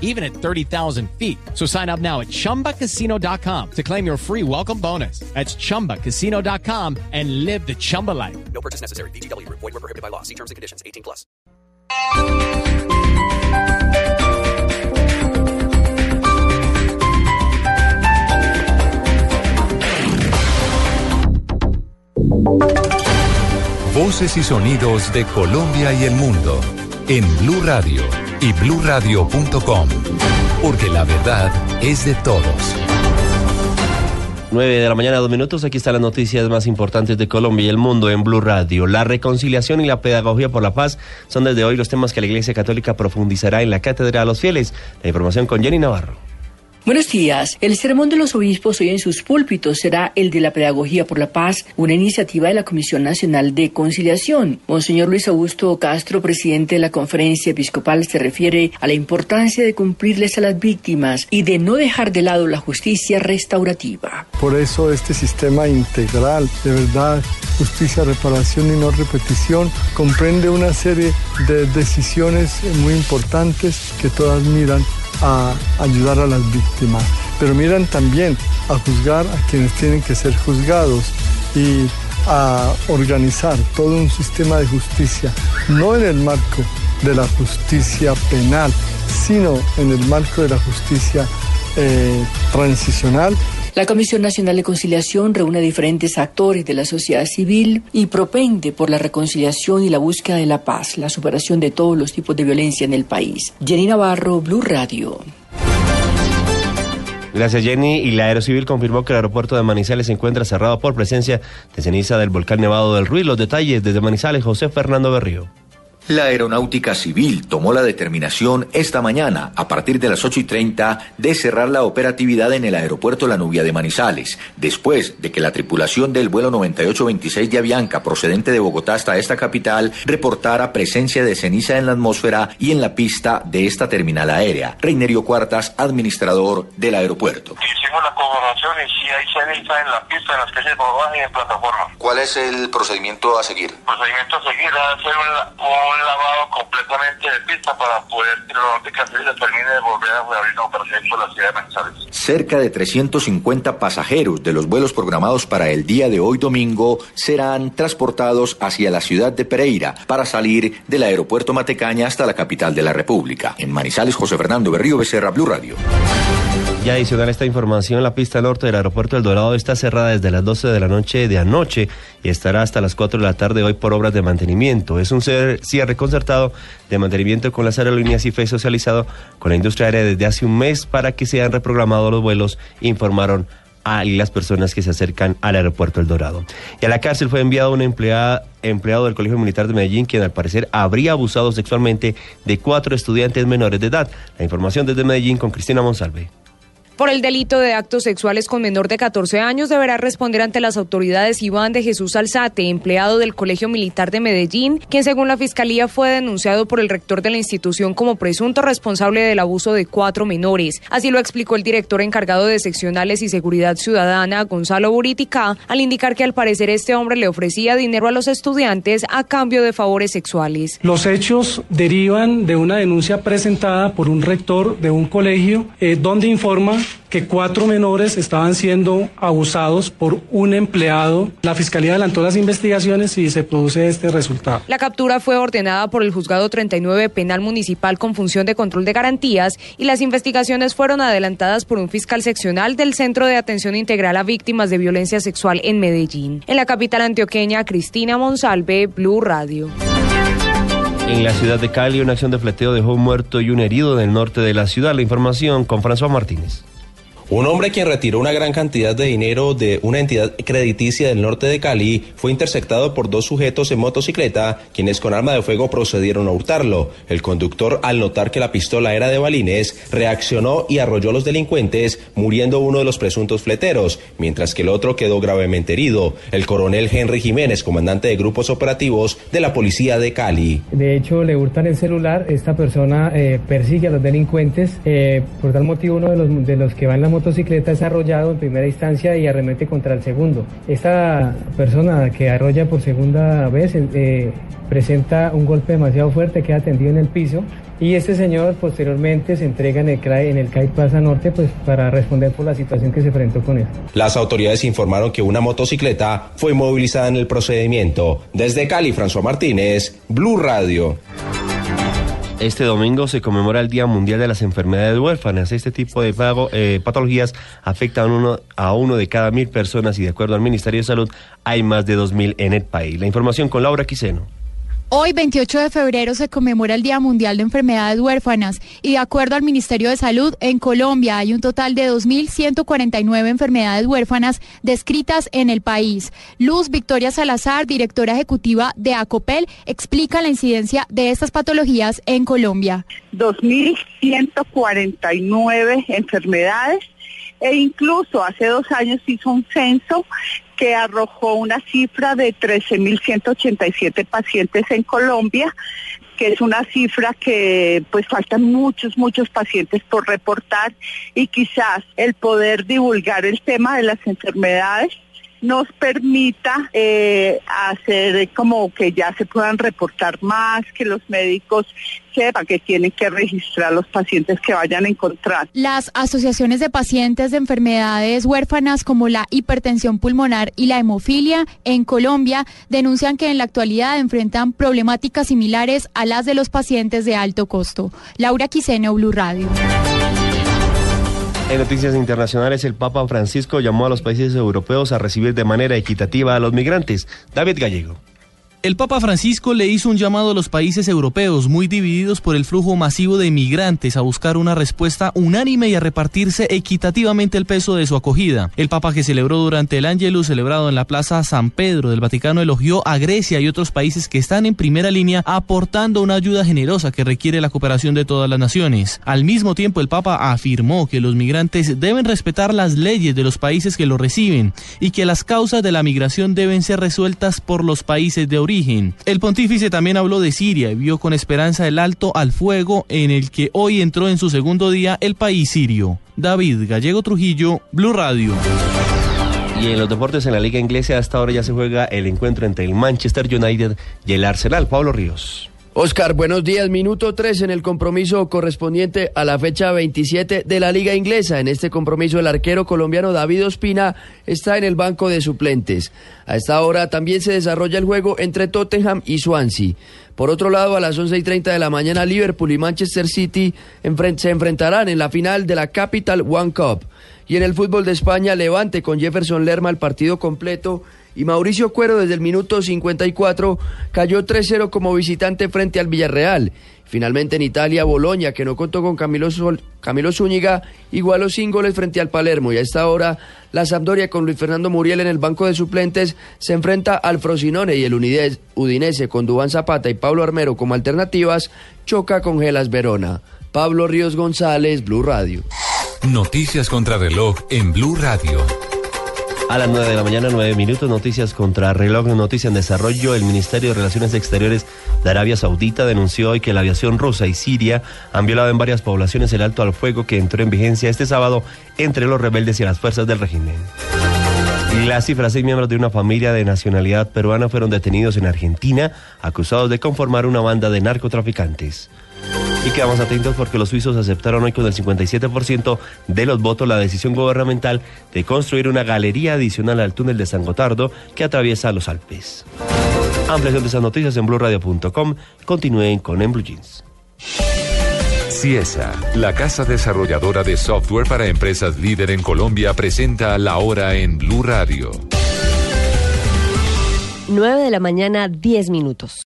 even at 30,000 feet. So sign up now at ChumbaCasino.com to claim your free welcome bonus. That's ChumbaCasino.com and live the Chumba life. No purchase necessary. VGW. Void where prohibited by law. See terms and conditions. 18+. Voces y sonidos de Colombia y el mundo en Blu Radio y BluRadio.com, porque la verdad es de todos. 9:02 a.m, aquí están las noticias más importantes de Colombia y el mundo en Blu Radio. La reconciliación y la pedagogía por la paz son desde hoy los temas que la Iglesia Católica profundizará en la Cátedra de los Fieles. La información con Jenny Navarro. Buenos días. El sermón de los obispos hoy en sus púlpitos será el de la pedagogía por la paz, una iniciativa de la Comisión Nacional de Conciliación. Monseñor Luis Augusto Castro, presidente de la Conferencia Episcopal, se refiere a la importancia de cumplirles a las víctimas y de no dejar de lado la justicia restaurativa. Por eso este sistema integral, de verdad, justicia, reparación y no repetición, comprende una serie de decisiones muy importantes que todas miran a ayudar a las víctimas, pero miran también a juzgar a quienes tienen que ser juzgados y a organizar todo un sistema de justicia, no en el marco de la justicia penal, sino en el marco de la justicia transicional. La Comisión Nacional de Conciliación reúne a diferentes actores de la sociedad civil y propende por la reconciliación y la búsqueda de la paz, la superación de todos los tipos de violencia en el país. Jenny Navarro, Blu Radio. Gracias, Jenny. Y la Aerocivil confirmó que el aeropuerto de Manizales se encuentra cerrado por presencia de ceniza del volcán Nevado del Ruiz. Los detalles desde Manizales, José Fernando Berrío. La Aeronáutica Civil tomó la determinación esta mañana, a partir de las 8:30, de cerrar la operatividad en el aeropuerto La Nubia de Manizales, después de que la tripulación del vuelo 9826 de Avianca, procedente de Bogotá hasta esta capital, reportara presencia de ceniza en la atmósfera y en la pista de esta terminal aérea. Reinerio Cuartas, administrador del aeropuerto. Hicimos la corroboración y sí hay ceniza en la pista, en las calles de Bogotá y en plataforma. ¿Cuál es el procedimiento a seguir? El procedimiento a seguir es hacer un lavado completamente de pista para poder que la ceniza termine de volver a reabrir la operación por la ciudad de Manizales. Cerca de 350 pasajeros de los vuelos programados para el día de hoy domingo serán transportados hacia la ciudad de Pereira para salir del aeropuerto Matecaña hasta la capital de la República. En Manizales, José Fernando Berrío Becerra, Blu Radio. Y adicional a esta información, la pista norte del aeropuerto El Dorado está cerrada desde las 12 de la noche de anoche y estará hasta las 4 de la tarde hoy por obras de mantenimiento. Es un cierre concertado de mantenimiento con las aerolíneas y fue socializado con la industria aérea desde hace un mes para que sean reprogramados los vuelos, informaron a las personas que se acercan al aeropuerto El Dorado. Y a la cárcel fue enviado un empleado del Colegio Militar de Medellín, quien al parecer habría abusado sexualmente de 4 estudiantes menores de edad. La información desde Medellín con Cristina Monsalve. Por el delito de actos sexuales con menor de 14 años deberá responder ante las autoridades Iván de Jesús Alzate, empleado del Colegio Militar de Medellín, quien según la Fiscalía fue denunciado por el rector de la institución como presunto responsable del abuso de 4 menores. Así lo explicó el director encargado de seccionales y seguridad ciudadana, Gonzalo Buritica, al indicar que al parecer este hombre le ofrecía dinero a los estudiantes a cambio de favores sexuales. Los hechos derivan de una denuncia presentada por un rector de un colegio, donde informa que 4 menores estaban siendo abusados por un empleado. La Fiscalía adelantó las investigaciones y se produce este resultado. La captura fue ordenada por el Juzgado 39 Penal Municipal con función de control de garantías y las investigaciones fueron adelantadas por un fiscal seccional del Centro de Atención Integral a Víctimas de Violencia Sexual en Medellín. En la capital antioqueña, Cristina Monsalve, Blu Radio. En la ciudad de Cali, una acción de fleteo dejó un muerto y un herido en el norte de la ciudad. La información con François Martínez. Un hombre quien retiró una gran cantidad de dinero de una entidad crediticia del norte de Cali fue interceptado por dos sujetos en motocicleta, quienes con arma de fuego procedieron a hurtarlo. El conductor, al notar que la pistola era de balines, reaccionó y arrolló a los delincuentes, muriendo uno de los presuntos fleteros, mientras que el otro quedó gravemente herido. El coronel Henry Jiménez, comandante de grupos operativos de la policía de Cali. De hecho, le hurtan el celular, esta persona persigue a los delincuentes, por tal motivo uno de los que va en la motocicleta es arrollado en primera instancia y arremete contra el segundo. Esta persona que arrolla por segunda vez presenta un golpe demasiado fuerte, queda tendido en el piso y este señor posteriormente se entrega en el CAI Plaza Norte para responder por la situación que se enfrentó con él. Las autoridades informaron que una motocicleta fue movilizada en el procedimiento. Desde Cali, François Martínez, Blu Radio. Este domingo se conmemora el Día Mundial de las Enfermedades Huérfanas. Este tipo de patologías afectan a uno de cada 1.000 personas y de acuerdo al Ministerio de Salud hay más de 2.000 en el país. La información con Laura Quiceno. Hoy, 28 de febrero, se conmemora el Día Mundial de Enfermedades Huérfanas y de acuerdo al Ministerio de Salud, en Colombia hay un total de 2.149 enfermedades huérfanas descritas en el país. Luz Victoria Salazar, directora ejecutiva de ACOPEL, explica la incidencia de estas patologías en Colombia. 2.149 enfermedades e incluso hace 2 años hizo un censo que arrojó una cifra de 13.187 pacientes en Colombia, que es una cifra que pues faltan muchos pacientes por reportar y quizás el poder divulgar el tema de las enfermedades nos permita hacer como que ya se puedan reportar más, que los médicos sepan que tienen que registrar los pacientes que vayan a encontrar. Las asociaciones de pacientes de enfermedades huérfanas como la hipertensión pulmonar y la hemofilia en Colombia denuncian que en la actualidad enfrentan problemáticas similares a las de los pacientes de alto costo. Laura Quiceno, Blu Radio. En noticias internacionales, el Papa Francisco llamó a los países europeos a recibir de manera equitativa a los migrantes. David Gallego. El Papa Francisco le hizo un llamado a los países europeos muy divididos por el flujo masivo de migrantes a buscar una respuesta unánime y a repartirse equitativamente el peso de su acogida. El Papa, que celebró durante el Ángelus celebrado en la Plaza San Pedro del Vaticano, elogió a Grecia y otros países que están en primera línea aportando una ayuda generosa que requiere la cooperación de todas las naciones. Al mismo tiempo, el Papa afirmó que los migrantes deben respetar las leyes de los países que los reciben y que las causas de la migración deben ser resueltas por los países de origen. El pontífice también habló de Siria y vio con esperanza el alto al fuego en el que hoy entró en su segundo día el país sirio. David Gallego Trujillo, Blu Radio. Y en los deportes en la Liga Inglesa, hasta ahora ya se juega el encuentro entre el Manchester United y el Arsenal. Pablo Ríos. Oscar, buenos días. Minuto 3 en el compromiso correspondiente a la fecha 27 de la Liga Inglesa. En este compromiso el arquero colombiano David Ospina está en el banco de suplentes. A esta hora también se desarrolla el juego entre Tottenham y Swansea. Por otro lado, a las 11:30 de la mañana, Liverpool y Manchester City se enfrentarán en la final de la Capital One Cup. Y en el fútbol de España, Levante con Jefferson Lerma el partido completo y Mauricio Cuero desde el minuto 54 cayó 3-0 como visitante frente al Villarreal. Finalmente en Italia, Boloña, que no contó con Camilo Zúñiga, igualó 5 goles frente al Palermo. Y a esta hora, la Sampdoria con Luis Fernando Muriel en el banco de suplentes se enfrenta al Frosinone y el Udinese con Duván Zapata y Pablo Armero como alternativas choca con Gelas Verona. Pablo Ríos González, Blu Radio. Noticias contra reloj en Blu Radio. A las 9 de la mañana, 9 minutos, noticias contra reloj, noticias en desarrollo. El Ministerio de Relaciones Exteriores de Arabia Saudita denunció hoy que la aviación rusa y Siria han violado en varias poblaciones el alto al fuego que entró en vigencia este sábado entre los rebeldes y las fuerzas del régimen. Las cifras: 6 miembros de una familia de nacionalidad peruana fueron detenidos en Argentina, acusados de conformar una banda de narcotraficantes. Y quedamos atentos porque los suizos aceptaron hoy con el 57% de los votos la decisión gubernamental de construir una galería adicional al túnel de San Gotardo que atraviesa los Alpes. Ampliación de esas noticias en BluRadio.com. Continúen con En Blue Jeans. Ciesa, la casa desarrolladora de software para empresas líder en Colombia, presenta La Hora en Blu Radio. 9 de la mañana, 10 minutos.